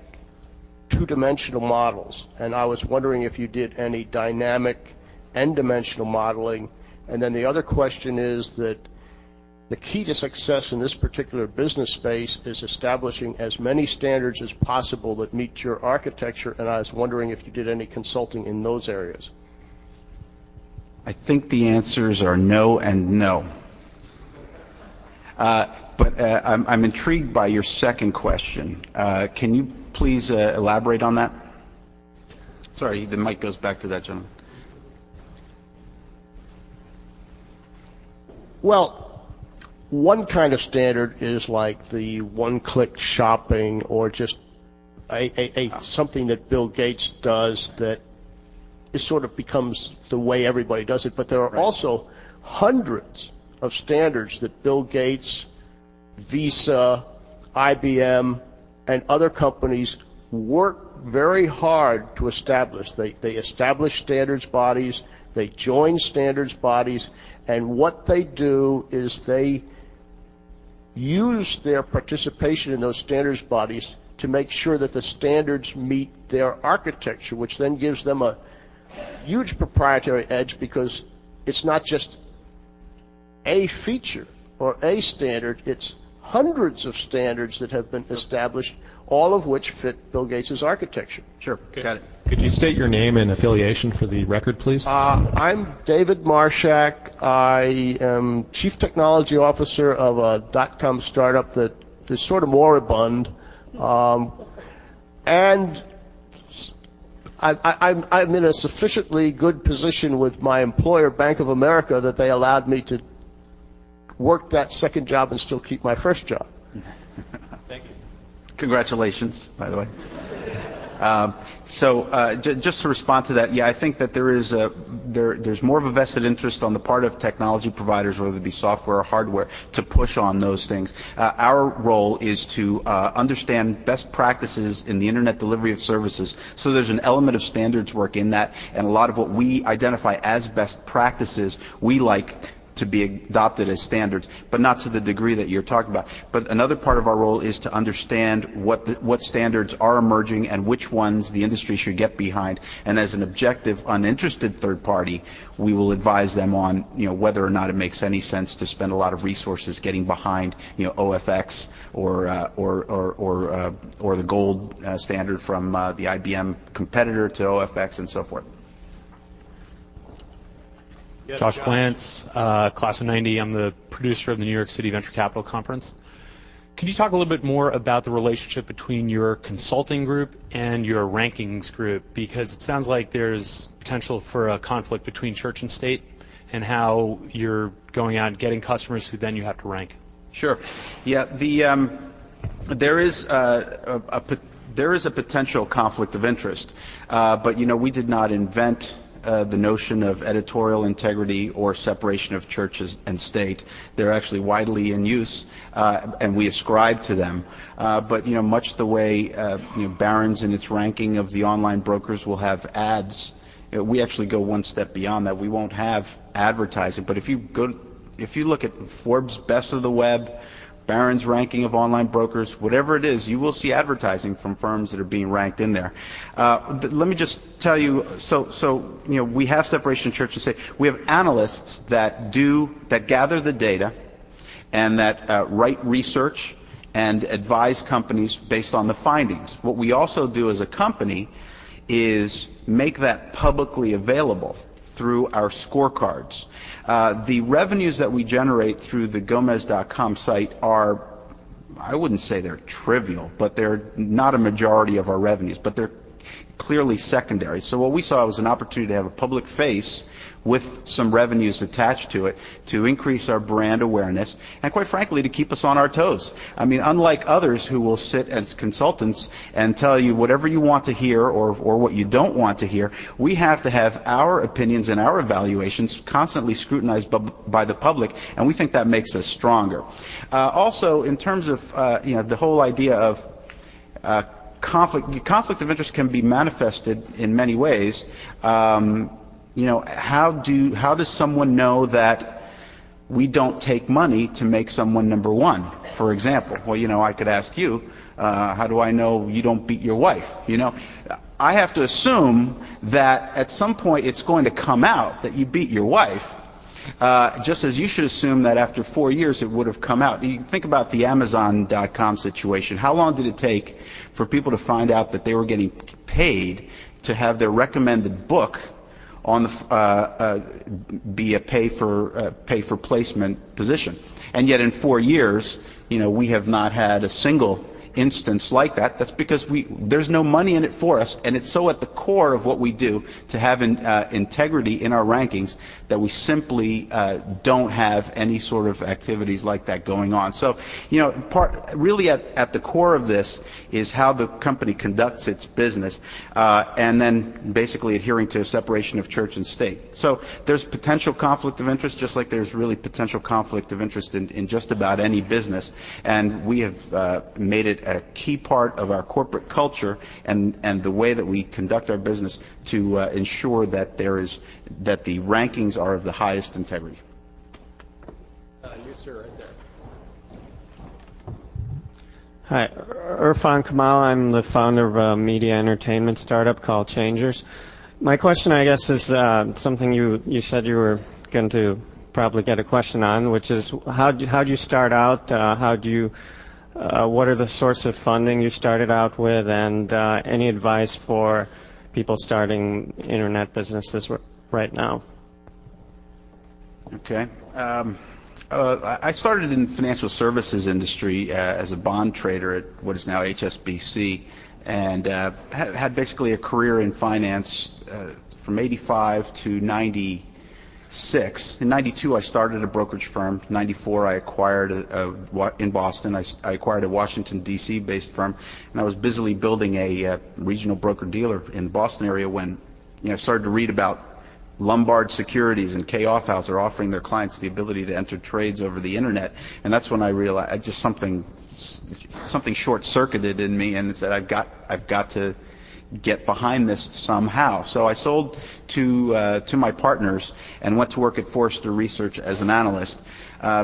two-dimensional models, and I was wondering if you did any dynamic n-dimensional modeling. And then the other question is that The key to success in this particular business space is establishing as many standards as possible that meet your architecture, and I was wondering if you did any consulting in those areas. I think the answers are no and no. But I'm intrigued by your second question. Can you please elaborate on that? Sorry, the mic goes back to that gentleman. Well, one kind of standard is like the one-click shopping, or just something that Bill Gates does that it sort of becomes the way everybody does it. But there are also hundreds of standards that Bill Gates, Visa, IBM, and other companies work very hard to establish. They establish standards bodies, they join standards bodies, and what they do is they use their participation in those standards bodies to make sure that the standards meet their architecture, which then gives them a huge proprietary edge, because it's not just a feature or a standard, it's hundreds of standards that have been established, all of which fit Bill Gates' architecture. Sure, got it. Could you state your name and affiliation for the record, please? I'm David Marshak. I am Chief Technology Officer of a dot-com startup that is sort of moribund. And I'm in a sufficiently good position with my employer, Bank of America, that they allowed me to work that second job and still keep my first job. Thank you. Congratulations, by the way. So just to respond to that, yeah, I think that there is there's more of a vested interest on the part of technology providers, whether it be software or hardware, to push on those things. Our role is to understand best practices in the internet delivery of services. So there's an element of standards work in that, and a lot of what we identify as best practices, we like to be adopted as standards, but not to the degree that you're talking about. But another part of our role is to understand what standards are emerging and which ones the industry should get behind. And as an objective, uninterested third party, we will advise them on, you know, whether or not it makes any sense to spend a lot of resources getting behind, you know, OFX or the gold standard from the IBM competitor to OFX and so forth. Josh Glantz, class of 90. I'm the producer of the New York City Venture Capital Conference. Could you talk a little bit more about the relationship between your consulting group and your rankings group? Because it sounds like there's potential for a conflict between church and state, and how you're going out and getting customers who then you have to rank. Sure. Yeah. There is a potential conflict of interest, but you know, we did not invent the notion of editorial integrity or separation of churches and state. They're actually widely in use, and we ascribe to them. But you know, much the way Barron's in its ranking of the online brokers will have ads, you know, we actually go one step beyond that. We won't have advertising. But if you look at Forbes' Best of the Web, Barron's ranking of online brokers, whatever it is, you will see advertising from firms that are being ranked in there. Let me just tell you, so you know, we have separation of church and state. We have analysts that gather the data and that write research and advise companies based on the findings. What we also do as a company is make that publicly available through our scorecards. The revenues that we generate through the Gomez.com site are, I wouldn't say they're trivial, but they're not a majority of our revenues, but they're clearly secondary. So what we saw was an opportunity to have a public face with some revenues attached to it to increase our brand awareness and, quite frankly, to keep us on our toes. I mean, unlike others who will sit as consultants and tell you whatever you want to hear or what you don't want to hear, we have to have our opinions and our evaluations constantly scrutinized by the public, and we think that makes us stronger. Also, in terms of you know, the whole idea of conflict of interest can be manifested in many ways. You know, how does someone know that we don't take money to make someone number one, for example? Well, you know, I could ask you, how do I know you don't beat your wife? You know, I have to assume that at some point it's going to come out that you beat your wife, just as you should assume that after 4 years it would have come out. You think about the Amazon.com situation. How long did it take for people to find out that they were getting paid to have their recommended book on the be a pay for placement position? And yet in 4 years, you know, we have not had a single instance like that. That's because there's no money in it for us, and it's so at the core of what we do to have integrity in our rankings that we simply don't have any sort of activities like that going on. So, you know, really at the core of this is how the company conducts its business, and then basically adhering to a separation of church and state. So there's potential conflict of interest, just like there's really potential conflict of interest in just about any business, and we have made it a key part of our corporate culture and the way that we conduct our business to ensure that the rankings are of the highest integrity. You, sir, right there. Hi, Irfan Kamal. I'm the founder of a media entertainment startup called Changers. My question, I guess, is something you said you were going to probably get a question on, which is how do you start out? What are the sources of funding you started out with, and any advice for people starting internet businesses right now? Okay. I started in the financial services industry as a bond trader at what is now HSBC, and had basically a career in finance from 85 to 90. Six. In 92, I started a brokerage firm. In 94, I acquired in Boston. I acquired a Washington, D.C. based firm, and I was busily building a regional broker-dealer in the Boston area when, you know, I started to read about Lombard Securities and K. Offhauser offering their clients the ability to enter trades over the internet, and that's when I realized just something short-circuited in me, and said, I've got to get behind this somehow. So I sold to my partners and went to work at Forrester Research as an analyst,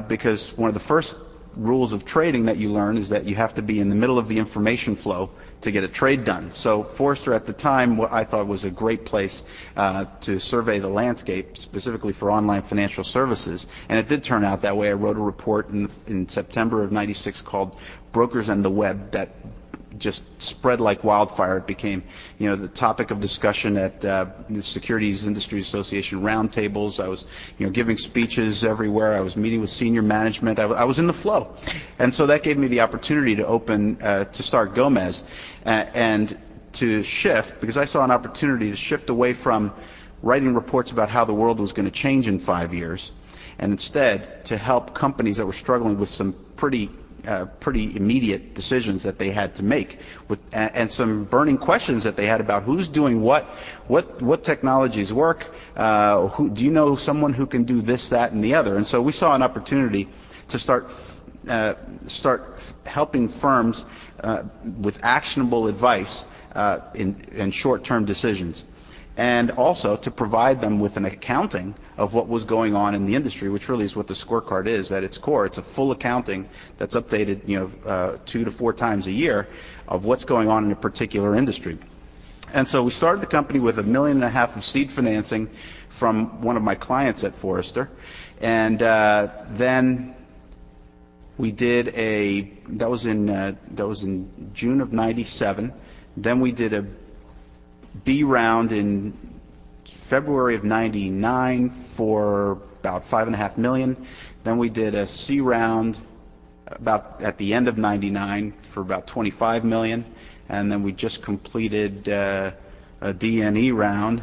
because one of the first rules of trading that you learn is that you have to be in the middle of the information flow to get a trade done. So Forrester at the time, what I thought was a great place to survey the landscape, specifically for online financial services, and it did turn out that way. I wrote a report in September of 96 called Brokers and the Web that just spread like wildfire. It became, you know, the topic of discussion at the Securities Industry Association roundtables. I was, you know, giving speeches everywhere. I was meeting with senior management. I was in the flow, and so that gave me the opportunity to start Gomez, and to shift, because I saw an opportunity to shift away from writing reports about how the world was going to change in 5 years, and instead to help companies that were struggling with some pretty immediate decisions that they had to make, and some burning questions that they had about who's doing what technologies work, do you know someone who can do this, that, and the other? And so we saw an opportunity to start helping firms with actionable advice in short-term decisions, and also to provide them with an accounting of what was going on in the industry, which really is what the scorecard is at its core. It's a full accounting that's updated, you know, 2 to 4 times a year of what's going on in a particular industry. And so we started the company with $1.5 million of seed financing from one of my clients at Forrester, and then we did that was in June of 97. Then we did a B round in February of 99 for about $5.5 million. Then we did a C round about at the end of 99 for about $25 million, and then we just completed a D&E round,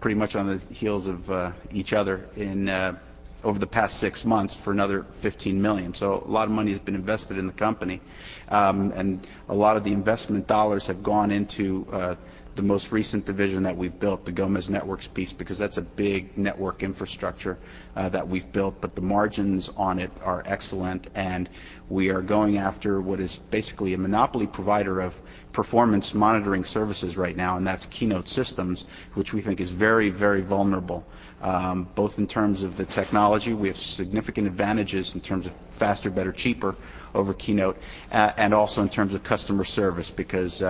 pretty much on the heels of each other in over the past 6 months for another $15 million. So a lot of money has been invested in the company, and a lot of the investment dollars have gone into the most recent division that we've built, the Gomez Networks piece, because that's a big network infrastructure that we've built, but the margins on it are excellent, and we are going after what is basically a monopoly provider of performance monitoring services right now, and that's Keynote Systems, which we think is very, very vulnerable, both in terms of the technology. We have significant advantages in terms of faster, better, cheaper over Keynote, and also in terms of customer service, because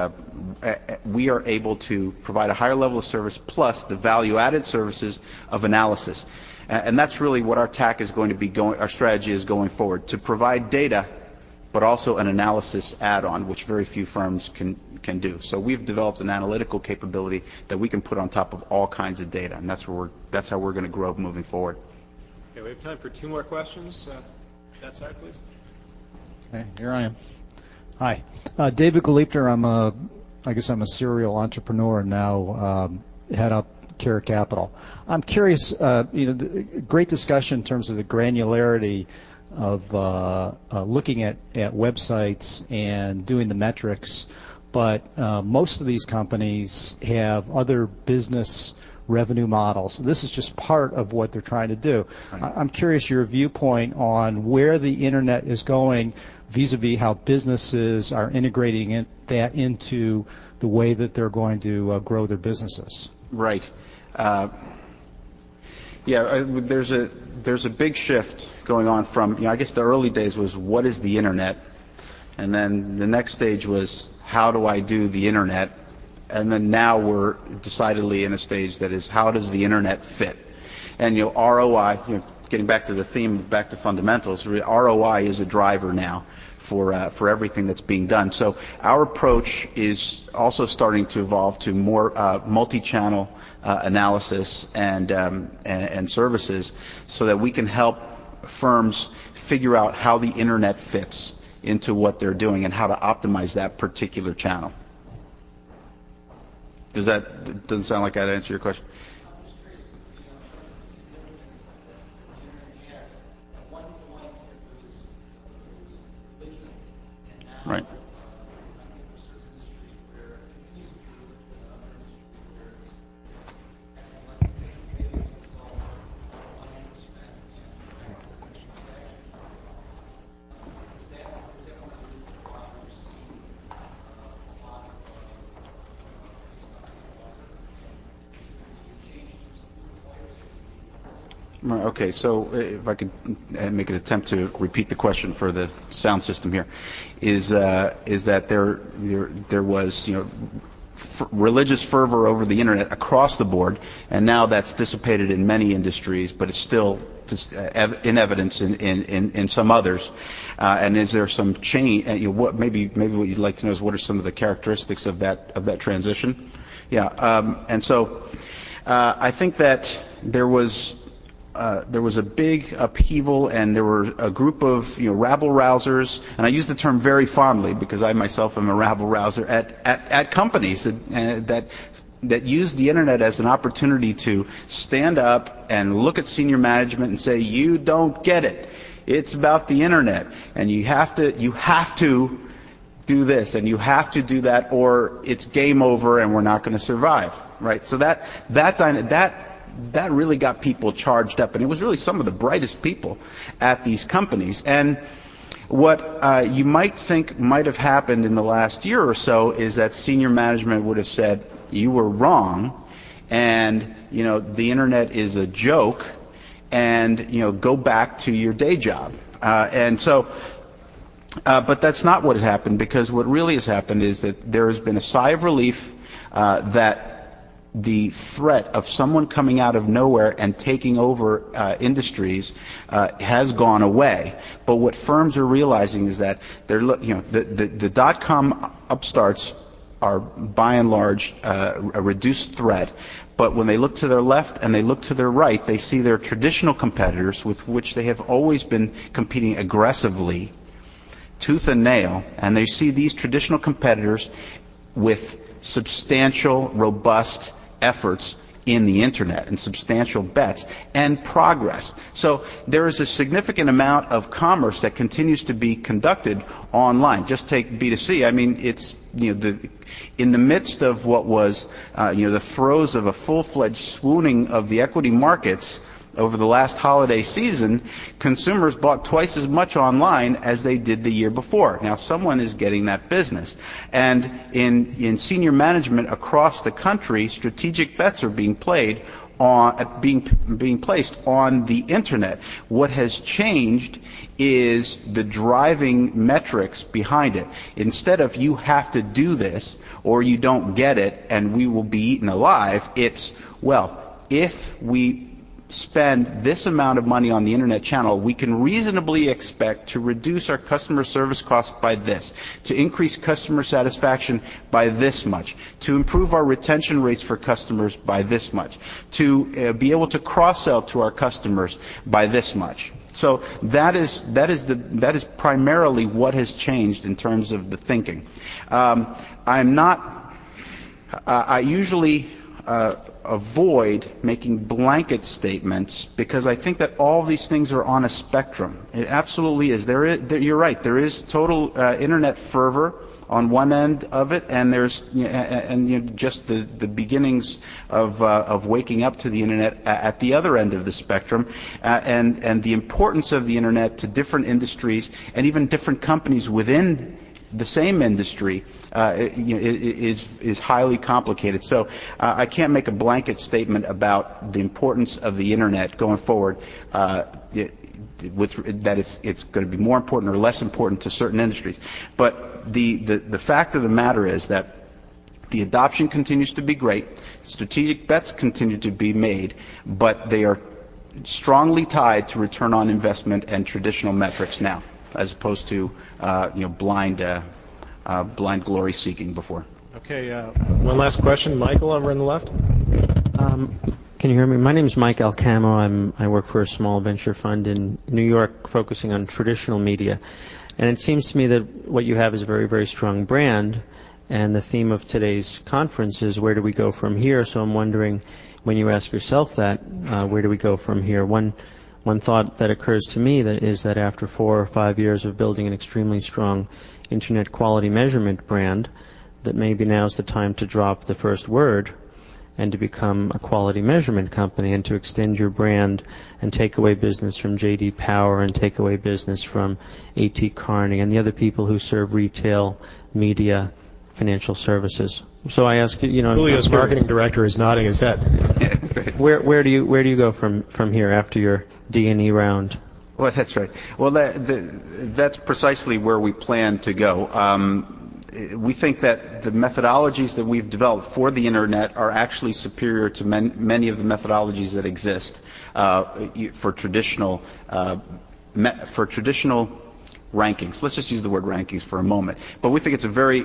we are able to provide a higher level of service plus the value-added services of analysis. And that's really what our TAC is going to be our strategy is going forward, to provide data, but also an analysis add-on, which very few firms can do. So we've developed an analytical capability that we can put on top of all kinds of data, and that's how we're going to grow moving forward. Okay, we have time for two more questions. That side, please. Okay, here I am. Hi, David Galipner. I guess I'm a serial entrepreneur now. Head up Care Capital. I'm curious. Great discussion in terms of the granularity of looking at websites and doing the metrics, but most of these companies have other business revenue models. So this is just part of what they're trying to do. Right. I'm curious your viewpoint on where the internet is going vis-a-vis how businesses are integrating that into the way that they're going to grow their businesses. Right. There's a big shift going on from, I guess the early days was, what is the internet? And then the next stage was, how do I do the internet? And then now we're decidedly in a stage that is, how does the internet fit? And ROI, getting back to the theme, back to fundamentals, ROI is a driver now for everything that's being done. So our approach is also starting to evolve to more multi-channel analysis and services, so that we can help firms figure out how the internet fits into what they're doing and how to optimize that particular channel. Does that doesn't sound like I'd answer your question? Right. Okay, so if I could make an attempt to repeat the question for the sound system here, is that there was religious fervor over the internet across the board, and now that's dissipated in many industries, but it's still in evidence in some others. And is there some change? Maybe what you'd like to know is, what are some of the characteristics of that transition? Yeah, and so I think that there was a big upheaval, and there were a group of rabble-rousers, and I use the term very fondly because I myself am a rabble-rouser at companies that use the internet as an opportunity to stand up and look at senior management and say, you don't get it. It's about the internet, and you have to do this, and you have to do that, or it's game over and we're not going to survive. Right? So that really got people charged up, and it was really some of the brightest people at these companies. And what you might think might have happened in the last year or so is that senior management would have said, you were wrong, and the internet is a joke, and go back to your day job. But that's not what happened, because what really has happened is that there has been a sigh of relief that the threat of someone coming out of nowhere and taking over industries has gone away. But what firms are realizing is that they're the dot-com upstarts are by and large a reduced threat. But when they look to their left and they look to their right, they see their traditional competitors, with which they have always been competing aggressively, tooth and nail, and they see these traditional competitors with substantial, robust efforts in the internet and substantial bets and progress. So there is a significant amount of commerce that continues to be conducted online. Just take B2C. It's in the midst of what was the throes of a full-fledged swooning of the equity markets over the last holiday season, consumers bought twice as much online as they did the year before. Now, someone is getting that business. And in senior management across the country, strategic bets are being placed on the internet. What has changed is the driving metrics behind it. Instead of, you have to do this or you don't get it and we will be eaten alive, it's, well, if we spend this amount of money on the internet channel, we can reasonably expect to reduce our customer service costs by this, to increase customer satisfaction by this much, to improve our retention rates for customers by this much, to be able to cross-sell to our customers by this much. So that is primarily what has changed in terms of the thinking. I usually avoid making blanket statements because I think that all these things are on a spectrum. It absolutely is. You're right. There is total internet fervor on one end of it, and there's just the beginnings of waking up to the internet at the other end of the spectrum, and the importance of the internet to different industries and even different companies within the same industry is highly complicated. So I can't make a blanket statement about the importance of the internet going forward. It's going to be more important or less important to certain industries. But the fact of the matter is that the adoption continues to be great. Strategic bets continue to be made, but they are strongly tied to return on investment and traditional metrics now, as opposed to blind glory seeking before. Okay, one last question. Michael over on the left. Can you hear me? My name is Mike Alcamo. I work for a small venture fund in New York focusing on traditional media. And it seems to me that what you have is a very, very strong brand. And the theme of today's conference is where do we go from here? So I'm wondering, when you ask yourself that, where do we go from here? One thought that occurs to me that is that after 4 or 5 years of building an extremely strong internet quality measurement brand, that maybe now's the time to drop the first word and to become a quality measurement company and to extend your brand and take away business from J.D. Power and take away business from A.T. Kearney and the other people who serve retail, media, financial services. So I ask you, Julio's marketing director is nodding his head. Where do you go from here after your D&E round? Well, that's right. Well, that's precisely where we plan to go. We think that the methodologies that we've developed for the internet are actually superior to many of the methodologies that exist for traditional rankings. Let's just use the word rankings for a moment. But we think it's a very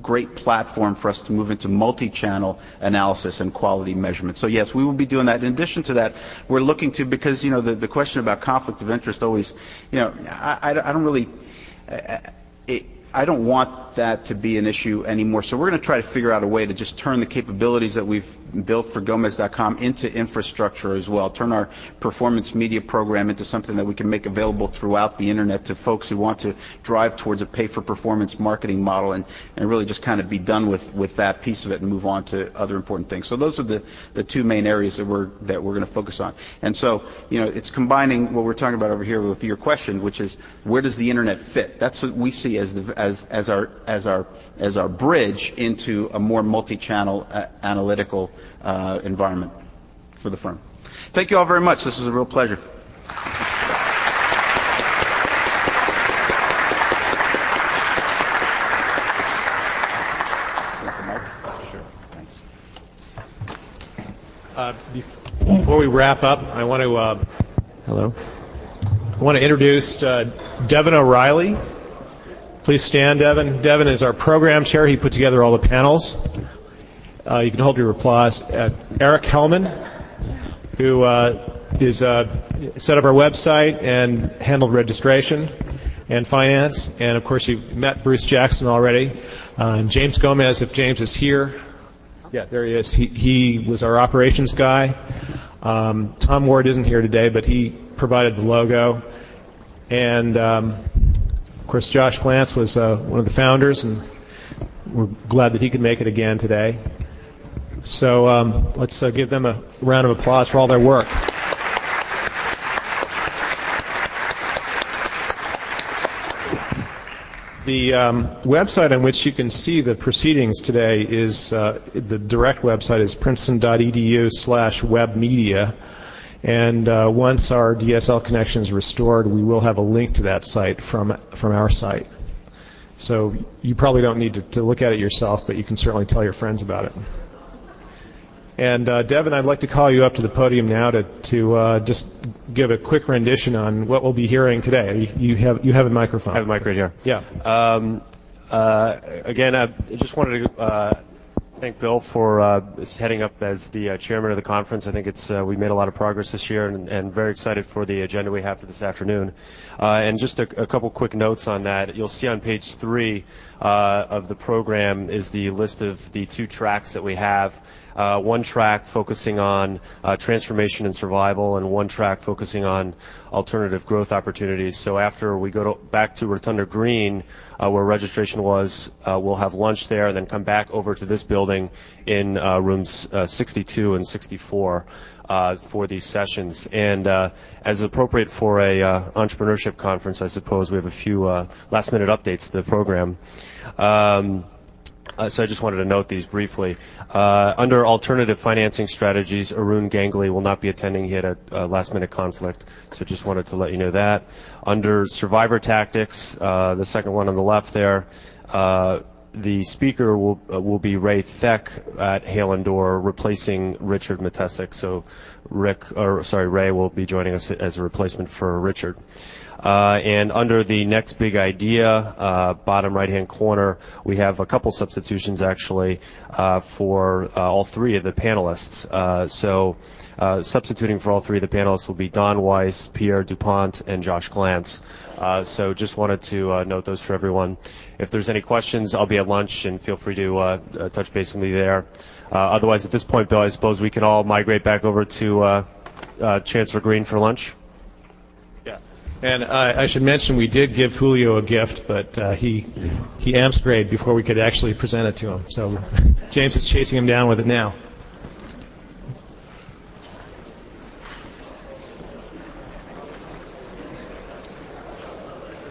great platform for us to move into multi-channel analysis and quality measurement. So yes, we will be doing that. In addition to that, we're looking to, because the question about conflict of interest always, I don't really. I don't want that to be an issue anymore. So we're going to try to figure out a way to just turn the capabilities that we've built for Gomez.com into infrastructure as well, turn our performance media program into something that we can make available throughout the internet to folks who want to drive towards a pay-for-performance marketing model and really just kind of be done with that piece of it and move on to other important things. So those are the two main areas that we're going to focus on. And so, it's combining what we're talking about over here with your question, which is where does the internet fit? That's what we see as our bridge into a more multi-channel analytical environment for the firm. Thank you all very much. This is a real pleasure. Sure. Thanks. Before we wrap up, I want to introduce Devin O'Reilly. Please stand, Devin. Devin is our program chair. He put together all the panels. You can hold your applause. Eric Hellman, who is set up our website and handled registration and finance. And, of course, you've met Bruce Jackson already. James Gomez, if James is here. Yeah, there he is. He was our operations guy. Tom Ward isn't here today, but he provided the logo. And... Of course, Josh Glantz was one of the founders, and we're glad that he could make it again today. So let's give them a round of applause for all their work. The website on which you can see the proceedings today is the direct website is princeton.edu/webmedia. And once our DSL connection is restored, we will have a link to that site from our site. So you probably don't need to look at it yourself, but you can certainly tell your friends about it. And Devin, I'd like to call you up to the podium now to just give a quick rendition on what we'll be hearing today. You have a microphone. I have a mic right here. Yeah. Again, I just wanted to thank Bill for heading up as the chairman of the conference. I think it's we made a lot of progress this year, and very excited for the agenda we have for this afternoon. And just a couple quick notes on that. You'll see on page 3 of the program is the list of the 2 tracks that we have. One track focusing on transformation and survival, and one track focusing on alternative growth opportunities. So after we go back to Rotunda Green, where registration was, we'll have lunch there and then come back over to this building in rooms 62 and 64 for these sessions. And as appropriate for a entrepreneurship conference, I suppose, we have a few last-minute updates to the program. So I just wanted to note these briefly. Under alternative financing strategies, Arun Ganguly will not be attending. He had a last-minute conflict, so just wanted to let you know that. Under survivor tactics, the second one on the left there, the speaker will be Ray Theek at Hale and Dorr, replacing Richard Metesick. So Ray will be joining us as a replacement for Richard. And under the next big idea, bottom right-hand corner, we have a couple substitutions actually for all 3 of the panelists. So substituting for all 3 of the panelists will be Don Weiss, Pierre DuPont, and Josh Glantz. So just wanted to note those for everyone. If there's any questions, I'll be at lunch, and feel free to touch base with me there. Otherwise, at this point, Bill, I suppose we can all migrate back over to Chancellor Green for lunch. And I should mention we did give Julio a gift, but he amps grade before we could actually present it to him. So James is chasing him down with it now.